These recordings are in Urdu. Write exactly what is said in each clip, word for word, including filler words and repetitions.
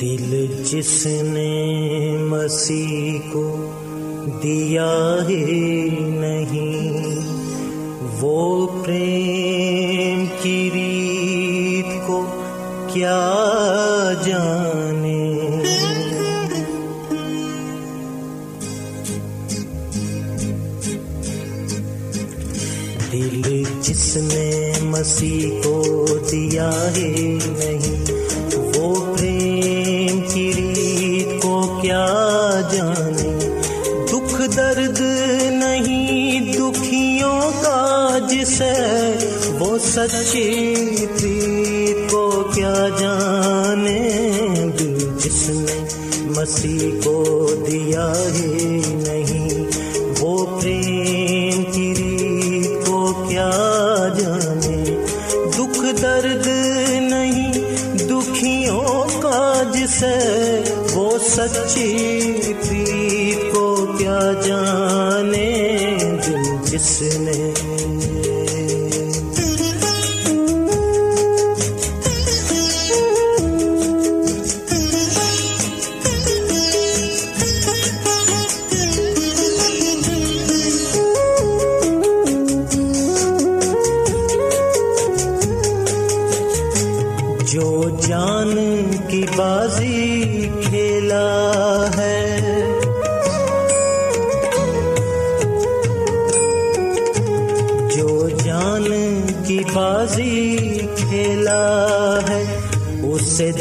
دل جس نے مسیح کو دیا ہے نہیں، وہ پریم کی ریت کو کیا جانے۔ دل جس نے مسیح کو دیا ہے نہیں، وہ پریم کی ریت کو کیا جانے۔ دکھ درد نہیں دکھیوں کا جسے، وہ سچی پریت کو کیا جانے۔ دل جس نے مسیح کو دیا ہے نہیں، وہ پریم کی ریت کو کیا جانے۔ دکھ درد وہ سچی پریت کو کیا جانے۔ دل جس نے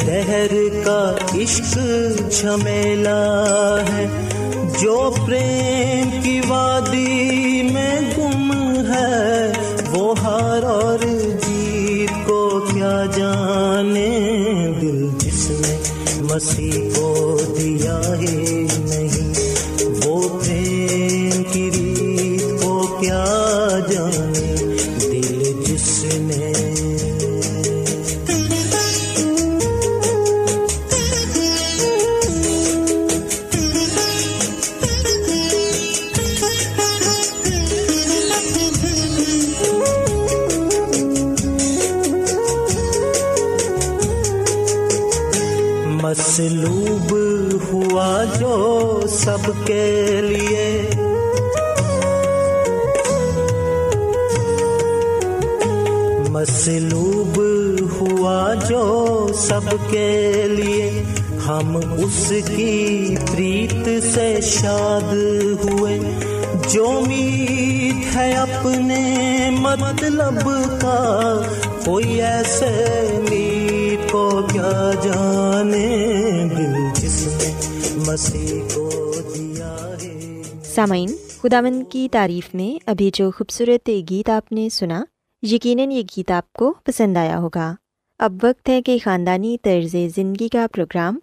دہر کا عشق جھمیلا ہے، جو پریم کی وادی میں گم ہے، وہ ہار اور جیت کو کیا جانے۔ دل جس نے مسیح کو دیا ہے نہیں، وہ پریم کی ریت کو کیا جانے۔ دل جس نے مسلوب ہوا جو سب کے لیے، مسلوب ہوا جو سب کے لیے، ہم اس کی پریت سے شاد ہوئے، جو امید ہے اپنے مطلب کا، کوئی ایسے امید کو کیا جانے۔ دل جس نے مسیح کو دیا ہے۔ سامعین، خداوند کی تعریف میں ابھی جو خوبصورت گیت آپ نے سنا، یقیناً یہ گیت آپ کو پسند آیا ہوگا۔ اب وقت ہے کہ خاندانی طرز زندگی کا پروگرام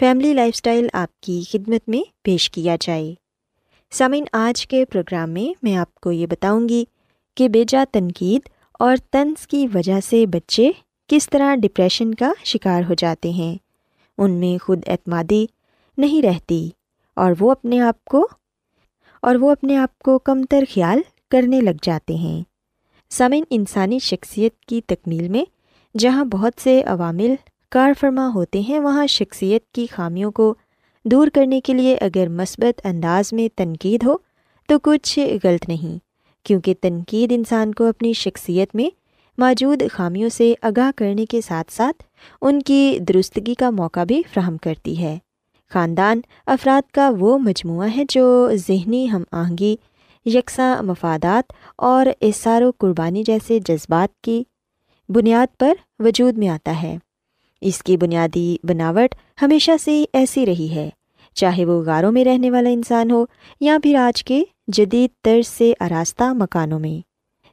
فیملی لائف سٹائل آپ کی خدمت میں پیش کیا جائے۔ سامعین، آج کے پروگرام میں میں آپ کو یہ بتاؤں گی کہ بیجا تنقید اور طنز کی وجہ سے بچے کس طرح ڈپریشن کا شکار ہو جاتے ہیں، ان میں خود اعتمادی نہیں رہتی اور وہ اپنے آپ کو اور وہ اپنے آپ کو کمتر خیال کرنے لگ جاتے ہیں۔ سامعین، انسانی شخصیت کی تکمیل میں جہاں بہت سے عوامل کار فرما ہوتے ہیں، وہاں شخصیت کی خامیوں کو دور کرنے کے لیے اگر مثبت انداز میں تنقید ہو تو کچھ غلط نہیں، کیونکہ تنقید انسان کو اپنی شخصیت میں موجود خامیوں سے آگاہ کرنے کے ساتھ ساتھ ان کی درستگی کا موقع بھی فراہم کرتی ہے۔ خاندان افراد کا وہ مجموعہ ہے جو ذہنی ہم آہنگی، یکساں مفادات اور احسار و قربانی جیسے جذبات کی بنیاد پر وجود میں آتا ہے۔ اس کی بنیادی بناوٹ ہمیشہ سے ایسی رہی ہے، چاہے وہ غاروں میں رہنے والا انسان ہو یا پھر آج کے جدید طرز سے آراستہ مکانوں میں۔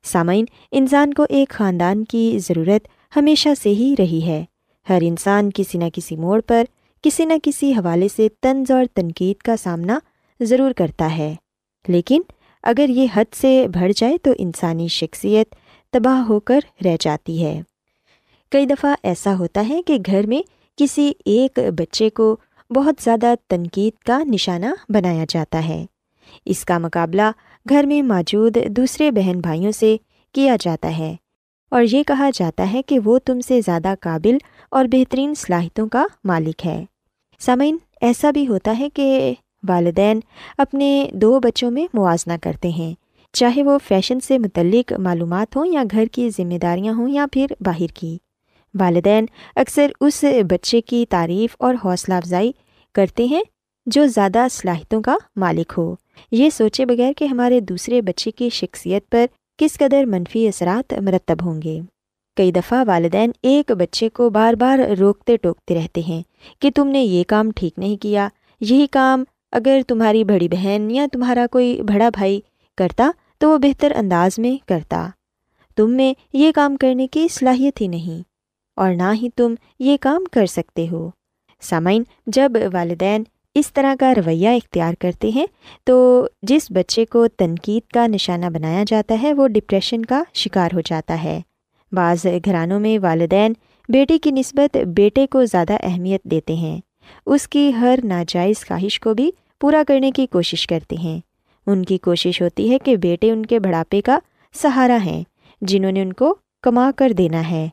سامعین، انسان کو ایک خاندان کی ضرورت ہمیشہ سے ہی رہی ہے۔ ہر انسان کسی نہ کسی موڑ پر کسی نہ کسی حوالے سے طنز اور تنقید کا سامنا ضرور کرتا ہے، لیکن اگر یہ حد سے بڑھ جائے تو انسانی شخصیت تباہ ہو کر رہ جاتی ہے۔ کئی دفعہ ایسا ہوتا ہے کہ گھر میں کسی ایک بچے کو بہت زیادہ تنقید کا نشانہ بنایا جاتا ہے۔ اس کا مقابلہ گھر میں موجود دوسرے بہن بھائیوں سے کیا جاتا ہے اور یہ کہا جاتا ہے کہ وہ تم سے زیادہ قابل اور بہترین صلاحیتوں کا مالک ہے۔ سامعین، ایسا بھی ہوتا ہے کہ والدین اپنے دو بچوں میں موازنہ کرتے ہیں، چاہے وہ فیشن سے متعلق معلومات ہوں یا گھر کی ذمہ داریاں ہوں یا پھر باہر کی۔ والدین اکثر اس بچے کی تعریف اور حوصلہ افزائی کرتے ہیں جو زیادہ صلاحیتوں کا مالک ہو، یہ سوچے بغیر کہ ہمارے دوسرے بچے کی شخصیت پر کس قدر منفی اثرات مرتب ہوں گے۔ کئی دفعہ والدین ایک بچے کو بار بار روکتے ٹوکتے رہتے ہیں کہ تم نے یہ کام ٹھیک نہیں کیا، یہی کام اگر تمہاری بڑی بہن یا تمہارا کوئی بڑا بھائی کرتا تو وہ بہتر انداز میں کرتا، تم میں یہ کام کرنے کی صلاحیت ہی نہیں اور نہ ہی تم یہ کام کر سکتے ہو۔ سامعین، جب والدین اس طرح کا رویہ اختیار کرتے ہیں تو جس بچے کو تنقید کا نشانہ بنایا جاتا ہے وہ ڈپریشن کا شکار ہو جاتا ہے۔ بعض گھرانوں میں والدین بیٹی کی نسبت بیٹے کو زیادہ اہمیت دیتے ہیں، اس کی ہر ناجائز خواہش کو بھی پورا کرنے کی کوشش کرتے ہیں۔ ان کی کوشش ہوتی ہے کہ بیٹے ان کے بڑھاپے کا سہارا ہیں جنہوں نے ان کو کما کر دینا ہے،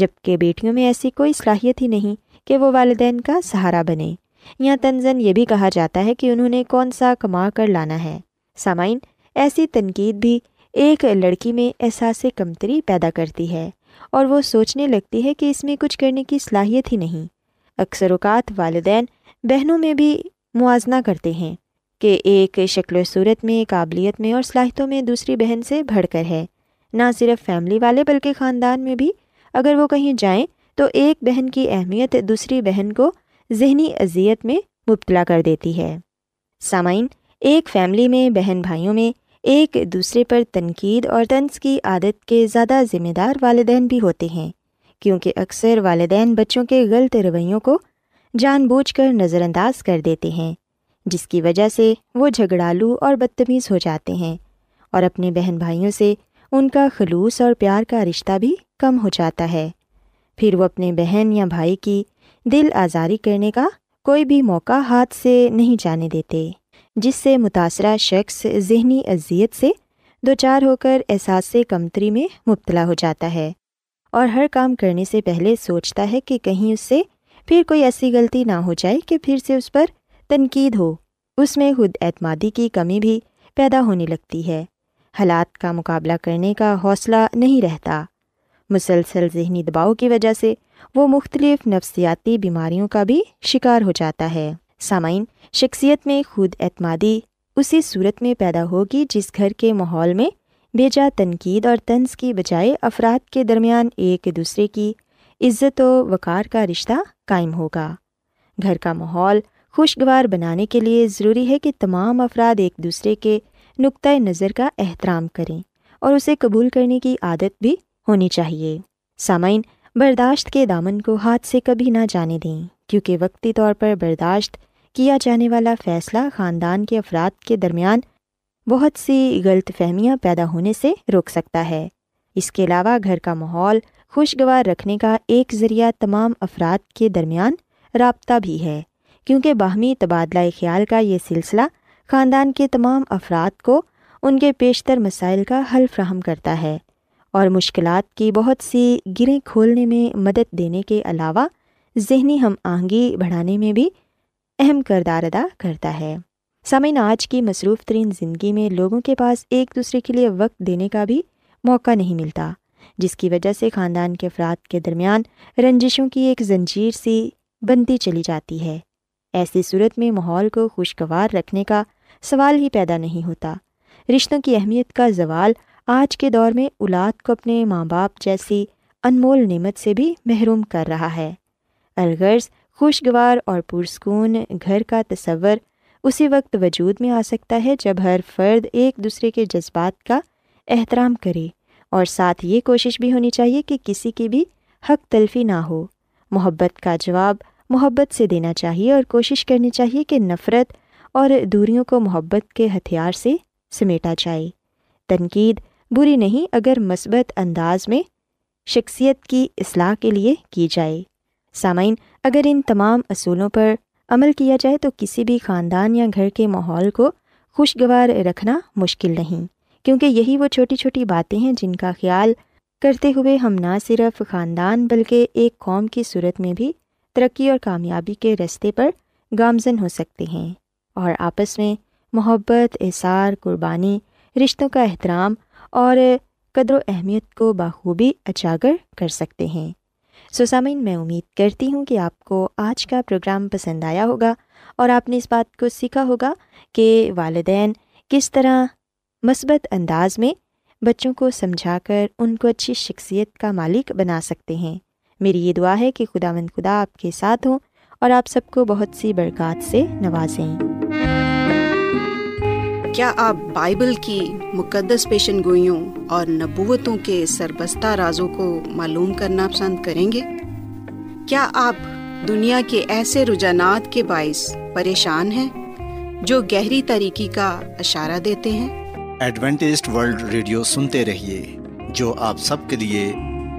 جبکہ بیٹیوں میں ایسی کوئی صلاحیت ہی نہیں کہ وہ والدین کا سہارا بنیں، یا تنزن یہ بھی کہا جاتا ہے کہ انہوں نے کون سا کما کر لانا ہے۔ سامعین، ایسی تنقید بھی ایک لڑکی میں احساس کمتری پیدا کرتی ہے اور وہ سوچنے لگتی ہے کہ اس میں کچھ کرنے کی صلاحیت ہی نہیں۔ اکثر اوقات والدین بہنوں میں بھی موازنہ کرتے ہیں کہ ایک شکل و صورت میں، قابلیت میں اور صلاحیتوں میں دوسری بہن سے بڑھ کر ہے۔ نہ صرف فیملی والے بلکہ خاندان میں بھی اگر وہ کہیں جائیں تو ایک بہن کی اہمیت دوسری بہن کو ذہنی اذیت میں مبتلا کر دیتی ہے۔ سامعین، ایک فیملی میں بہن بھائیوں میں ایک دوسرے پر تنقید اور طنز کی عادت کے زیادہ ذمہ دار والدین بھی ہوتے ہیں، کیونکہ اکثر والدین بچوں کے غلط رویوں کو جان بوجھ کر نظر انداز کر دیتے ہیں، جس کی وجہ سے وہ جھگڑالو اور بدتمیز ہو جاتے ہیں اور اپنے بہن بھائیوں سے ان کا خلوص اور پیار کا رشتہ بھی کم ہو جاتا ہے۔ پھر وہ اپنے بہن یا بھائی کی دل آزاری کرنے کا کوئی بھی موقع ہاتھ سے نہیں جانے دیتے، جس سے متاثرہ شخص ذہنی اذیت سے دوچار ہو کر احساس کمتری میں مبتلا ہو جاتا ہے اور ہر کام کرنے سے پہلے سوچتا ہے کہ کہیں اس سے پھر کوئی ایسی غلطی نہ ہو جائے کہ پھر سے اس پر تنقید ہو۔ اس میں خود اعتمادی کی کمی بھی پیدا ہونے لگتی ہے، حالات کا مقابلہ کرنے کا حوصلہ نہیں رہتا۔ مسلسل ذہنی دباؤ کی وجہ سے وہ مختلف نفسیاتی بیماریوں کا بھی شکار ہو جاتا ہے۔ سامعین، شخصیت میں خود اعتمادی اسی صورت میں پیدا ہوگی جس گھر کے ماحول میں بیجا تنقید اور طنز کی بجائے افراد کے درمیان ایک دوسرے کی عزت و وقار کا رشتہ قائم ہوگا۔ گھر کا ماحول خوشگوار بنانے کے لیے ضروری ہے کہ تمام افراد ایک دوسرے کے نقطۂ نظر کا احترام کریں اور اسے قبول کرنے کی عادت بھی ہونی چاہیے۔ سامعین، برداشت کے دامن کو ہاتھ سے کبھی نہ جانے دیں، کیونکہ وقتی طور پر برداشت کیا جانے والا فیصلہ خاندان کے افراد کے درمیان بہت سی غلط فہمیاں پیدا ہونے سے روک سکتا ہے۔ اس کے علاوہ گھر کا ماحول خوشگوار رکھنے کا ایک ذریعہ تمام افراد کے درمیان رابطہ بھی ہے، کیونکہ باہمی تبادلہ خیال کا یہ سلسلہ خاندان کے تمام افراد کو ان کے بیشتر مسائل کا حل فراہم کرتا ہے اور مشکلات کی بہت سی گریں کھولنے میں مدد دینے کے علاوہ ذہنی ہم آہنگی بڑھانے میں بھی اہم کردار ادا کرتا ہے۔ سامعین، آج کی مصروف ترین زندگی میں لوگوں کے پاس ایک دوسرے کے لیے وقت دینے کا بھی موقع نہیں ملتا، جس کی وجہ سے خاندان کے افراد کے درمیان رنجشوں کی ایک زنجیر سی بنتی چلی جاتی ہے۔ ایسی صورت میں ماحول کو خوشگوار رکھنے کا سوال ہی پیدا نہیں ہوتا۔ رشتوں کی اہمیت کا زوال آج کے دور میں اولاد کو اپنے ماں باپ جیسی انمول نعمت سے بھی محروم کر رہا ہے۔ الغرض خوشگوار اور پرسکون گھر کا تصور اسی وقت وجود میں آ سکتا ہے جب ہر فرد ایک دوسرے کے جذبات کا احترام کرے، اور ساتھ یہ کوشش بھی ہونی چاہیے کہ کسی کی بھی حق تلفی نہ ہو۔ محبت کا جواب محبت سے دینا چاہیے اور کوشش کرنی چاہیے کہ نفرت اور دوریوں کو محبت کے ہتھیار سے سمیٹا جائے۔ تنقید بری نہیں اگر مثبت انداز میں شخصیت کی اصلاح کے لیے کی جائے۔ سامعین، اگر ان تمام اصولوں پر عمل کیا جائے تو کسی بھی خاندان یا گھر کے ماحول کو خوشگوار رکھنا مشکل نہیں، کیونکہ یہی وہ چھوٹی چھوٹی باتیں ہیں جن کا خیال کرتے ہوئے ہم نہ صرف خاندان بلکہ ایک قوم کی صورت میں بھی ترقی اور کامیابی کے راستے پر گامزن ہو سکتے ہیں، اور آپس میں محبت، احسار، قربانی، رشتوں کا احترام اور قدر و اہمیت کو بخوبی اجاگر کر سکتے ہیں۔ سو سامعین، میں امید کرتی ہوں کہ آپ کو آج کا پروگرام پسند آیا ہوگا اور آپ نے اس بات کو سیکھا ہوگا کہ والدین کس طرح مثبت انداز میں بچوں کو سمجھا کر ان کو اچھی شخصیت کا مالک بنا سکتے ہیں۔ میری یہ دعا ہے کہ خداوند خدا آپ کے ساتھ ہوں اور آپ سب کو بہت سی برکات سے نوازیں۔ کیا آپ بائبل کی مقدس پیشن گوئیوں اور نبوتوں کے سربستہ رازوں کو معلوم کرنا پسند کریں گے؟ کیا آپ دنیا کے ایسے رجحانات کے باعث پریشان ہیں جو گہری تاریکی کا اشارہ دیتے ہیں؟ ایڈوینٹسٹ ورلڈ ریڈیو سنتے رہیے، جو آپ سب کے لیے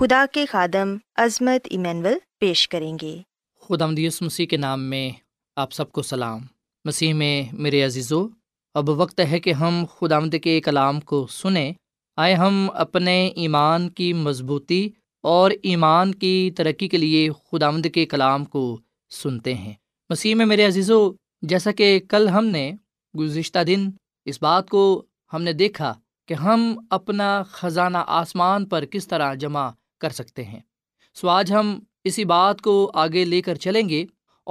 خدا کے خادم عظمت ایمینول پیش کریں گے۔ خداوند یسوع مسیح کے نام میں آپ سب کو سلام۔ مسیح میں میرے عزیزو، اب وقت ہے کہ ہم خداوند کے کلام کو سنیں۔ آئے ہم اپنے ایمان کی مضبوطی اور ایمان کی ترقی کے لیے خداوند کے کلام کو سنتے ہیں۔ مسیح میں میرے عزیزو، جیسا کہ کل ہم نے گزشتہ دن اس بات کو ہم نے دیکھا کہ ہم اپنا خزانہ آسمان پر کس طرح جمع کر سکتے ہیں، سو آج ہم اسی بات کو آگے لے کر چلیں گے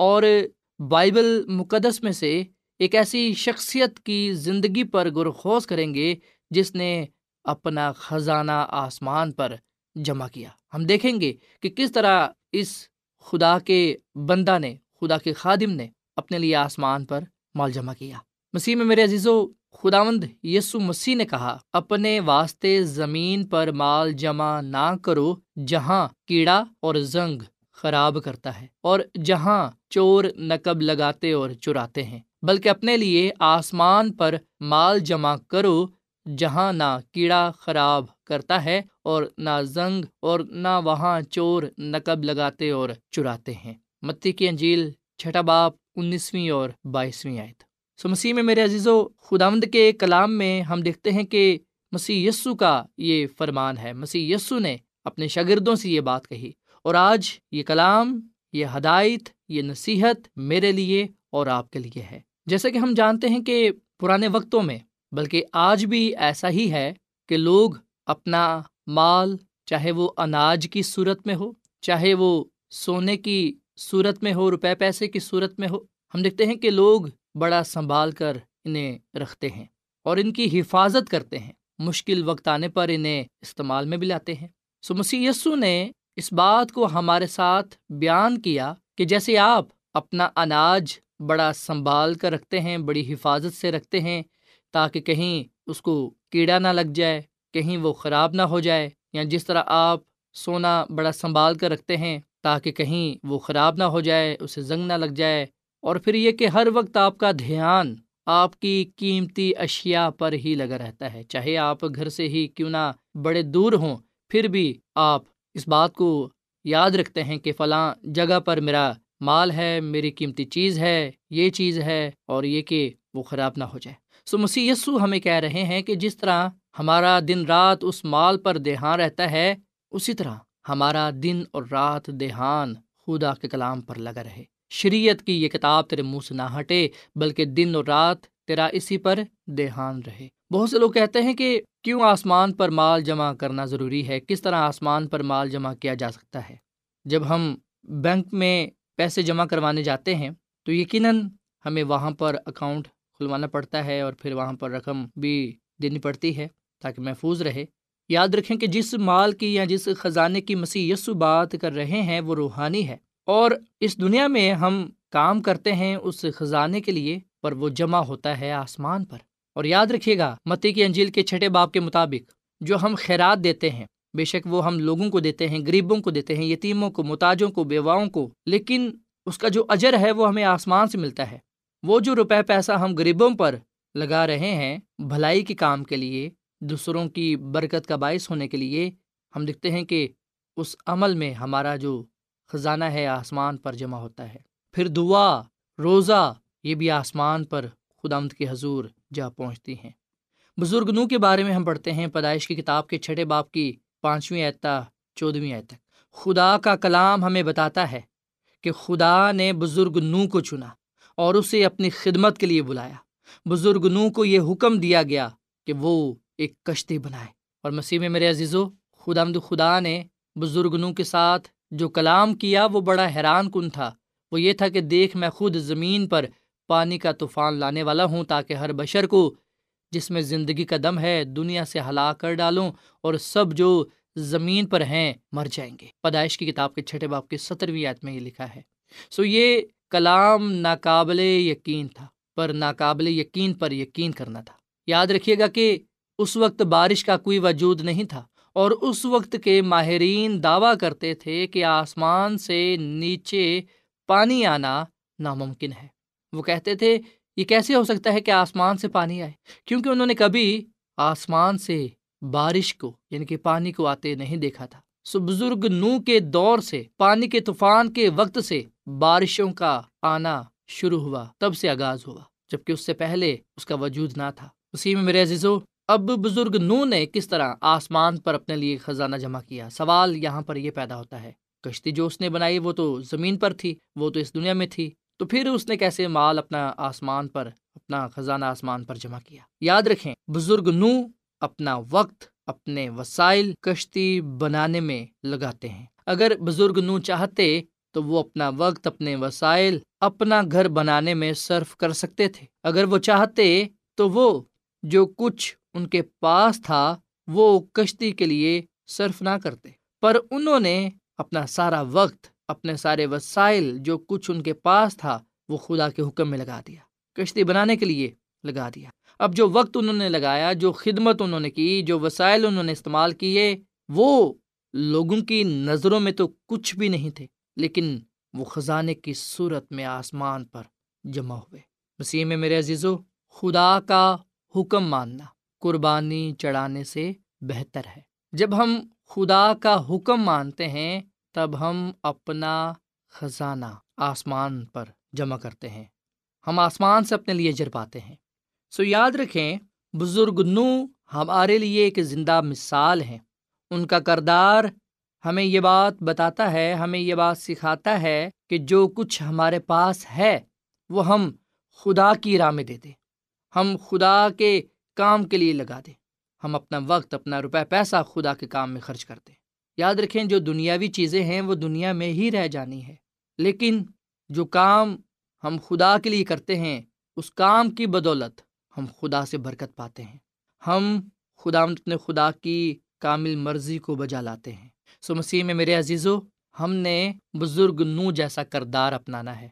اور بائبل مقدس میں سے ایک ایسی شخصیت کی زندگی پر گرخوز کریں گے جس نے اپنا خزانہ آسمان پر جمع کیا۔ ہم دیکھیں گے کہ کس طرح اس خدا کے بندہ نے، خدا کے خادم نے اپنے لیے آسمان پر مال جمع کیا۔ مسیح میں میرے عزیزو، خداوند یسوع مسیح نے کہا، اپنے واسطے زمین پر مال جمع نہ کرو جہاں کیڑا اور زنگ خراب کرتا ہے اور جہاں چور نقب لگاتے اور چراتے ہیں، بلکہ اپنے لیے آسمان پر مال جمع کرو جہاں نہ کیڑا خراب کرتا ہے اور نہ زنگ اور نہ وہاں چور نقب لگاتے اور چراتے ہیں۔ متی کی انجیل چھٹا باب انیسویں اور بائیسویں آیت۔ سو مسیح میں میرے عزیزو، خداوند کے کلام میں ہم دیکھتے ہیں کہ مسیح یسو کا یہ فرمان ہے، مسیح یسو نے اپنے شاگردوں سے یہ بات کہی، اور آج یہ کلام، یہ ہدایت، یہ نصیحت میرے لیے اور آپ کے لیے ہے۔ جیسا کہ ہم جانتے ہیں کہ پرانے وقتوں میں بلکہ آج بھی ایسا ہی ہے کہ لوگ اپنا مال، چاہے وہ اناج کی صورت میں ہو، چاہے وہ سونے کی صورت میں ہو، روپے پیسے کی صورت میں ہو، ہم دیکھتے ہیں کہ لوگ بڑا سنبھال کر انہیں رکھتے ہیں اور ان کی حفاظت کرتے ہیں، مشکل وقت آنے پر انہیں استعمال میں بھی لاتے ہیں۔ سو مسیح یسوع نے اس بات کو ہمارے ساتھ بیان کیا کہ جیسے آپ اپنا اناج بڑا سنبھال کر رکھتے ہیں، بڑی حفاظت سے رکھتے ہیں تاکہ کہیں اس کو کیڑا نہ لگ جائے، کہیں وہ خراب نہ ہو جائے، یا جس طرح آپ سونا بڑا سنبھال کر رکھتے ہیں تاکہ کہیں وہ خراب نہ ہو جائے، اسے زنگ نہ لگ جائے، اور پھر یہ کہ ہر وقت آپ کا دھیان آپ کی قیمتی اشیاء پر ہی لگا رہتا ہے، چاہے آپ گھر سے ہی کیوں نہ بڑے دور ہوں، پھر بھی آپ اس بات کو یاد رکھتے ہیں کہ فلاں جگہ پر میرا مال ہے، میری قیمتی چیز ہے، یہ چیز ہے، اور یہ کہ وہ خراب نہ ہو جائے۔ سو مسیح یسوع ہمیں کہہ رہے ہیں کہ جس طرح ہمارا دن رات اس مال پر دھیان رہتا ہے، اسی طرح ہمارا دن اور رات دھیان خدا کے کلام پر لگا رہے۔ شریعت کی یہ کتاب تیرے منہ سے نہ ہٹے، بلکہ دن اور رات تیرا اسی پر دھیان رہے۔ بہت سے لوگ کہتے ہیں کہ کیوں آسمان پر مال جمع کرنا ضروری ہے، کس طرح آسمان پر مال جمع کیا جا سکتا ہے؟ جب ہم بینک میں پیسے جمع کروانے جاتے ہیں تو یقیناً ہمیں وہاں پر اکاؤنٹ کھلوانا پڑتا ہے اور پھر وہاں پر رقم بھی دینی پڑتی ہے تاکہ محفوظ رہے۔ یاد رکھیں کہ جس مال کی یا جس خزانے کی مسیح یسوع بات کر رہے ہیں وہ روحانی ہے، اور اس دنیا میں ہم کام کرتے ہیں اس خزانے کے لیے، پر وہ جمع ہوتا ہے آسمان پر۔ اور یاد رکھیے گا، متی کی انجیل کے چھٹے باب کے مطابق جو ہم خیرات دیتے ہیں، بے شک وہ ہم لوگوں کو دیتے ہیں، غریبوں کو دیتے ہیں، یتیموں کو، محتاجوں کو، بیواؤں کو، لیکن اس کا جو اجر ہے وہ ہمیں آسمان سے ملتا ہے۔ وہ جو روپے پیسہ ہم غریبوں پر لگا رہے ہیں بھلائی کے کام کے لیے، دوسروں کی برکت کا باعث ہونے کے لیے، ہم دیکھتے ہیں کہ اس عمل میں ہمارا جو خزانہ ہے آسمان پر جمع ہوتا ہے۔ پھر دعا، روزہ، یہ بھی آسمان پر خداوند کے حضور جا پہنچتی ہیں۔ بزرگ نوح کے بارے میں ہم پڑھتے ہیں پیدائش کی کتاب کے چھٹے باب کی پانچویں آیت تا چودھویں آیت تک۔ خدا کا کلام ہمیں بتاتا ہے کہ خدا نے بزرگ نوح کو چنا اور اسے اپنی خدمت کے لیے بلایا۔ بزرگ نوح کو یہ حکم دیا گیا کہ وہ ایک کشتی بنائے، اور مسیح میں میرے عزیزو، خداوند خدا نے بزرگ نوح کے ساتھ جو کلام کیا وہ بڑا حیران کن تھا۔ وہ یہ تھا کہ دیکھ، میں خود زمین پر پانی کا طوفان لانے والا ہوں تاکہ ہر بشر کو جس میں زندگی کا دم ہے دنیا سے ہلاک کر ڈالوں، اور سب جو زمین پر ہیں مر جائیں گے۔ پیدائش کی کتاب کے چھٹے باب کی سترویں آیت میں یہ لکھا ہے۔ سو یہ کلام ناقابل یقین تھا، پر ناقابل یقین پر یقین کرنا تھا۔ یاد رکھیے گا کہ اس وقت بارش کا کوئی وجود نہیں تھا، اور اس وقت کے ماہرین دعویٰ کرتے تھے کہ آسمان سے نیچے پانی آنا ناممکن ہے۔ وہ کہتے تھے یہ کیسے ہو سکتا ہے کہ آسمان سے پانی آئے، کیونکہ انہوں نے کبھی آسمان سے بارش کو یعنی کہ پانی کو آتے نہیں دیکھا تھا۔ سو بزرگ نوح کے دور سے، پانی کے طوفان کے وقت سے بارشوں کا آنا شروع ہوا، تب سے آغاز ہوا، جبکہ اس سے پہلے اس کا وجود نہ تھا۔ اسی میں میرے عزیزو، اب بزرگ نوح نے کس طرح آسمان پر اپنے لیے خزانہ جمع کیا؟ سوال یہاں پر یہ پیدا ہوتا ہے، کشتی جو اس نے بنائی وہ تو زمین پر تھی، وہ تو اس دنیا میں تھی، تو پھر اس نے کیسے مال اپنا آسمان پر، اپنا خزانہ آسمان پر جمع کیا؟ یاد رکھیں، بزرگ نوح اپنا وقت، اپنے وسائل کشتی بنانے میں لگاتے ہیں۔ اگر بزرگ نوح چاہتے تو وہ اپنا وقت، اپنے وسائل، اپنا گھر بنانے میں صرف کر سکتے تھے۔ اگر وہ چاہتے تو وہ جو کچھ ان کے پاس تھا وہ کشتی کے لیے صرف نہ کرتے، پر انہوں نے اپنا سارا وقت، اپنے سارے وسائل، جو کچھ ان کے پاس تھا وہ خدا کے حکم میں لگا دیا، کشتی بنانے کے لیے لگا دیا۔ اب جو وقت انہوں نے لگایا، جو خدمت انہوں نے کی، جو وسائل انہوں نے استعمال کیے، وہ لوگوں کی نظروں میں تو کچھ بھی نہیں تھے، لیکن وہ خزانے کی صورت میں آسمان پر جمع ہوئے۔ مسیح میں میرے عزیزو، خدا کا حکم ماننا، قربانی چڑھانے سے بہتر ہے۔ جب ہم خدا کا حکم مانتے ہیں تب ہم اپنا خزانہ آسمان پر جمع کرتے ہیں، ہم آسمان سے اپنے لیے جر پاتے ہیں۔ سو یاد رکھیں، بزرگ نوح ہمارے لیے ایک زندہ مثال ہیں۔ ان کا کردار ہمیں یہ بات بتاتا ہے، ہمیں یہ بات سکھاتا ہے کہ جو کچھ ہمارے پاس ہے وہ ہم خدا کی راہ میں دے دیں، ہم خدا کے کام کے لیے لگا دیں، ہم اپنا وقت، اپنا روپے پیسہ خدا کے کام میں خرچ کر دیں۔ یاد رکھیں، جو دنیاوی چیزیں ہیں وہ دنیا میں ہی رہ جانی ہے، لیکن جو کام ہم خدا کے لیے کرتے ہیں اس کام کی بدولت ہم خدا سے برکت پاتے ہیں، ہم خدا اپنے خدا کی کامل مرضی کو بجا لاتے ہیں۔ سو مسیح میں میرے عزیزو، ہم نے بزرگ نو جیسا کردار اپنانا ہے۔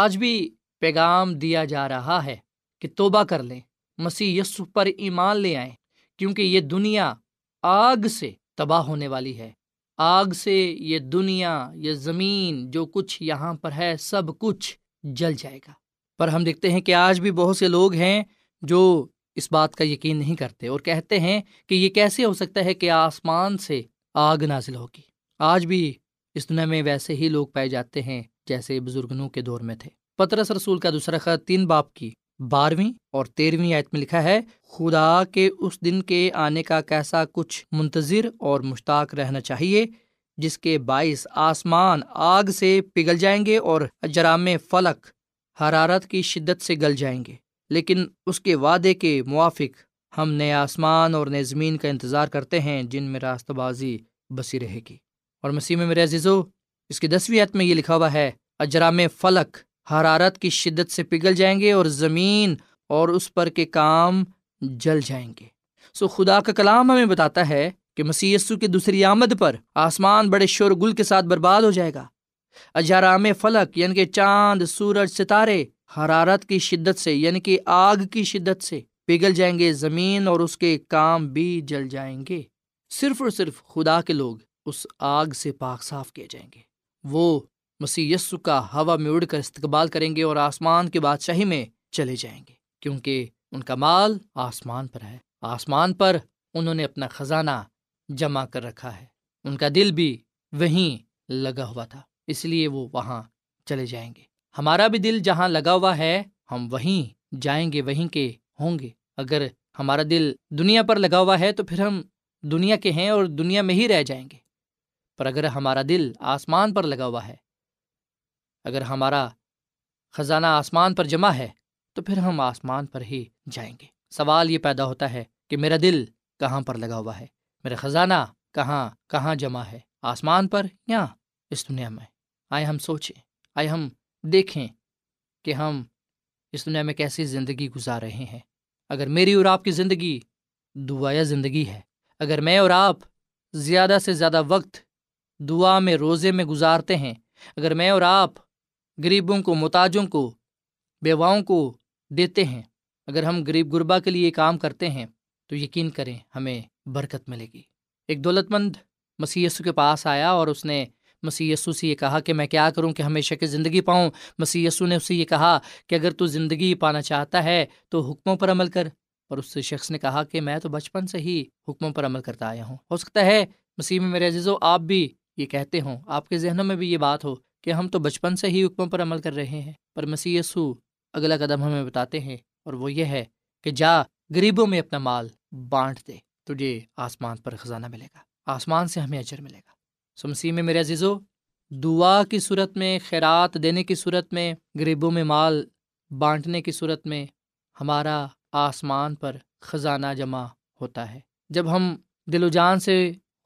آج بھی پیغام دیا جا رہا ہے کہ توبہ کر لیں، مسیح یسوع پر ایمان لے آئیں، کیونکہ یہ دنیا آگ سے تباہ ہونے والی ہے۔ آگ سے یہ دنیا، یہ زمین، جو کچھ یہاں پر ہے سب کچھ جل جائے گا۔ پر ہم دیکھتے ہیں کہ آج بھی بہت سے لوگ ہیں جو اس بات کا یقین نہیں کرتے اور کہتے ہیں کہ یہ کیسے ہو سکتا ہے کہ آسمان سے آگ نازل ہوگی۔ آج بھی اس دنیا میں ویسے ہی لوگ پائے جاتے ہیں جیسے بزرگ نوح کے دور میں تھے۔ پترس رسول کا دوسرا خط تین باب کی بارہویں اور تیرہویں آیت میں لکھا ہے، خدا کے اس دن کے آنے کا کیسا کچھ منتظر اور مشتاق رہنا چاہیے جس کے باعث آسمان آگ سے پگھل جائیں گے اور اجرام فلک حرارت کی شدت سے گل جائیں گے، لیکن اس کے وعدے کے موافق ہم نئے آسمان اور نئے زمین کا انتظار کرتے ہیں جن میں راستہ بازی بسی رہے گی۔ اور مسیح میں میرے عزیزو، اس کی دسویں آیت میں یہ لکھا ہوا ہے، اجرام فلک حرارت کی شدت سے پگھل جائیں گے اور زمین اور اس پر کے کام جل جائیں گے۔ سو خدا کا کلام ہمیں بتاتا ہے کہ مسیح یسوع کی دوسری آمد پر آسمان بڑے شور و گل کے ساتھ برباد ہو جائے گا۔ اجرام فلک یعنی کہ چاند، سورج، ستارے حرارت کی شدت سے یعنی کہ آگ کی شدت سے پگھل جائیں گے، زمین اور اس کے کام بھی جل جائیں گے۔ صرف اور صرف خدا کے لوگ اس آگ سے پاک صاف کیے جائیں گے۔ وہ مسیح یسوع کا ہوا میں اڑ کر استقبال کریں گے اور آسمان کے بادشاہی میں چلے جائیں گے، کیونکہ ان کا مال آسمان پر ہے، آسمان پر انہوں نے اپنا خزانہ جمع کر رکھا ہے، ان کا دل بھی وہیں لگا ہوا تھا، اس لیے وہ وہاں چلے جائیں گے۔ ہمارا بھی دل جہاں لگا ہوا ہے ہم وہیں جائیں گے، وہیں کے ہوں گے۔ اگر ہمارا دل دنیا پر لگا ہوا ہے تو پھر ہم دنیا کے ہیں اور دنیا میں ہی رہ جائیں گے، پر اگر ہمارا دل آسمان پر لگا ہوا ہے، اگر ہمارا خزانہ آسمان پر جمع ہے تو پھر ہم آسمان پر ہی جائیں گے۔ سوال یہ پیدا ہوتا ہے کہ میرا دل کہاں پر لگا ہوا ہے، میرا خزانہ کہاں کہاں جمع ہے، آسمان پر یا اس دنیا میں؟ آئے ہم سوچیں، آئے ہم دیکھیں کہ ہم اس دنیا میں کیسی زندگی گزار رہے ہیں۔ اگر میری اور آپ کی زندگی دعائیا زندگی ہے، اگر میں اور آپ زیادہ سے زیادہ وقت دعا میں، روزے میں گزارتے ہیں، اگر میں اور آپ غریبوں کو، محتاجوں کو، بیواؤں کو دیتے ہیں، اگر ہم غریب غربا کے لیے کام کرتے ہیں، تو یقین کریں ہمیں برکت ملے گی۔ ایک دولت مند مسیح یسوع کے پاس آیا اور اس نے مسیح یسوع سے یہ کہا کہ میں کیا کروں کہ ہمیشہ کی زندگی پاؤں۔ مسیح یسوع نے اسے یہ کہا کہ اگر تو زندگی پانا چاہتا ہے تو حکموں پر عمل کر، اور اس شخص نے کہا کہ میں تو بچپن سے ہی حکموں پر عمل کرتا آیا ہوں۔ ہو سکتا ہے مسیح میں میرے عزیزو آپ بھی یہ کہتے ہوں، آپ کے ذہنوں میں بھی یہ بات ہو کہ ہم تو بچپن سے ہی حکموں پر عمل کر رہے ہیں، پر مسیح یسوع اگلا قدم ہمیں بتاتے ہیں اور وہ یہ ہے کہ جا غریبوں میں اپنا مال بانٹ دے، تجھے آسمان پر خزانہ ملے گا، آسمان سے ہمیں اجر ملے گا۔ سو مسیح میں میرے عزیزو، دعا کی صورت میں، خیرات دینے کی صورت میں، غریبوں میں مال بانٹنے کی صورت میں ہمارا آسمان پر خزانہ جمع ہوتا ہے۔ جب ہم دل و جان سے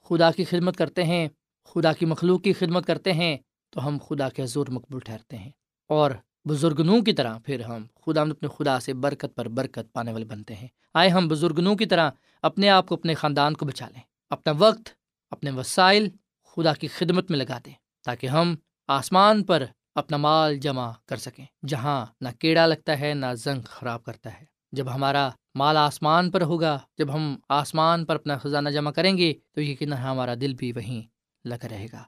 خدا کی خدمت کرتے ہیں، خدا کی مخلوق کی خدمت کرتے ہیں، تو ہم خدا کے حضور مقبول ٹھہرتے ہیں، اور بزرگ نوح کی طرح پھر ہم خدا اپنے خدا سے برکت پر برکت پانے والے بنتے ہیں۔ آئے ہم بزرگ نوح کی طرح اپنے آپ کو، اپنے خاندان کو بچا لیں، اپنا وقت، اپنے وسائل خدا کی خدمت میں لگا دیں، تاکہ ہم آسمان پر اپنا مال جمع کر سکیں، جہاں نہ کیڑا لگتا ہے نہ زنگ خراب کرتا ہے۔ جب ہمارا مال آسمان پر ہوگا، جب ہم آسمان پر اپنا خزانہ جمع کریں گے، تو یقیناً ہمارا دل بھی وہیں لگا رہے گا۔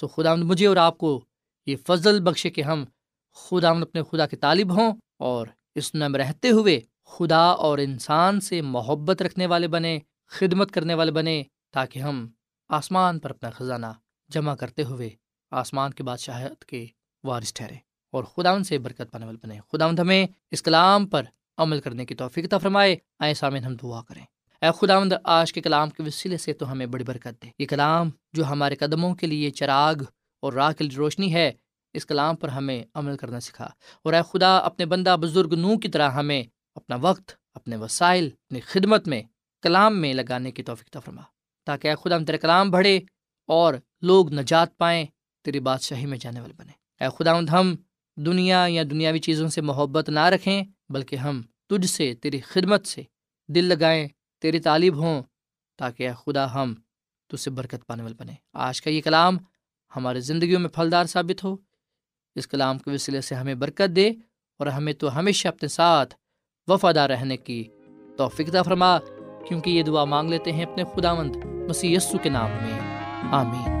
سو خداوند مجھے اور آپ کو یہ فضل بخشے کہ ہم خداوند اپنے خدا کے طالب ہوں، اور اس نام رہتے ہوئے خدا اور انسان سے محبت رکھنے والے بنیں، خدمت کرنے والے بنیں، تاکہ ہم آسمان پر اپنا خزانہ جمع کرتے ہوئے آسمان کی بادشاہت کے وارث ٹھہریں اور خداوند سے برکت پانے والے بنیں۔ خداوند ہمیں اس کلام پر عمل کرنے کی توفیق عطا فرمائے۔ آئیں سامعین ہم دعا کریں۔ اے خداوند، آج کے کلام کے وسیلے سے تو ہمیں بڑی برکت دے۔ یہ کلام جو ہمارے قدموں کے لیے چراغ اور راہ کی روشنی ہے، اس کلام پر ہمیں عمل کرنا سکھا، اور اے خدا اپنے بندہ بزرگ نوح کی طرح ہمیں اپنا وقت، اپنے وسائل اپنی خدمت میں، کلام میں لگانے کی توفیق عطا فرما، تاکہ اے خدا ہم تیرے کلام بڑھے اور لوگ نجات پائیں، تیری بادشاہی میں جانے والے بنیں۔ اے خداوند، ہم دنیا یا دنیاوی چیزوں سے محبت نہ رکھیں، بلکہ ہم تجھ سے، تیری خدمت سے دل لگائیں، تیری طالب ہوں، تاکہ اے خدا ہم تجھ سے برکت پانے والے بنیں۔ آج کا یہ کلام ہماری زندگیوں میں پھلدار ثابت ہو، اس کلام کے وسیلے سے ہمیں برکت دے، اور ہمیں تو ہمیشہ اپنے ساتھ وفادار رہنے کی توفیق عطا فرما، کیونکہ یہ دعا مانگ لیتے ہیں اپنے خداوند مسیح یسوع کے نام میں، آمین۔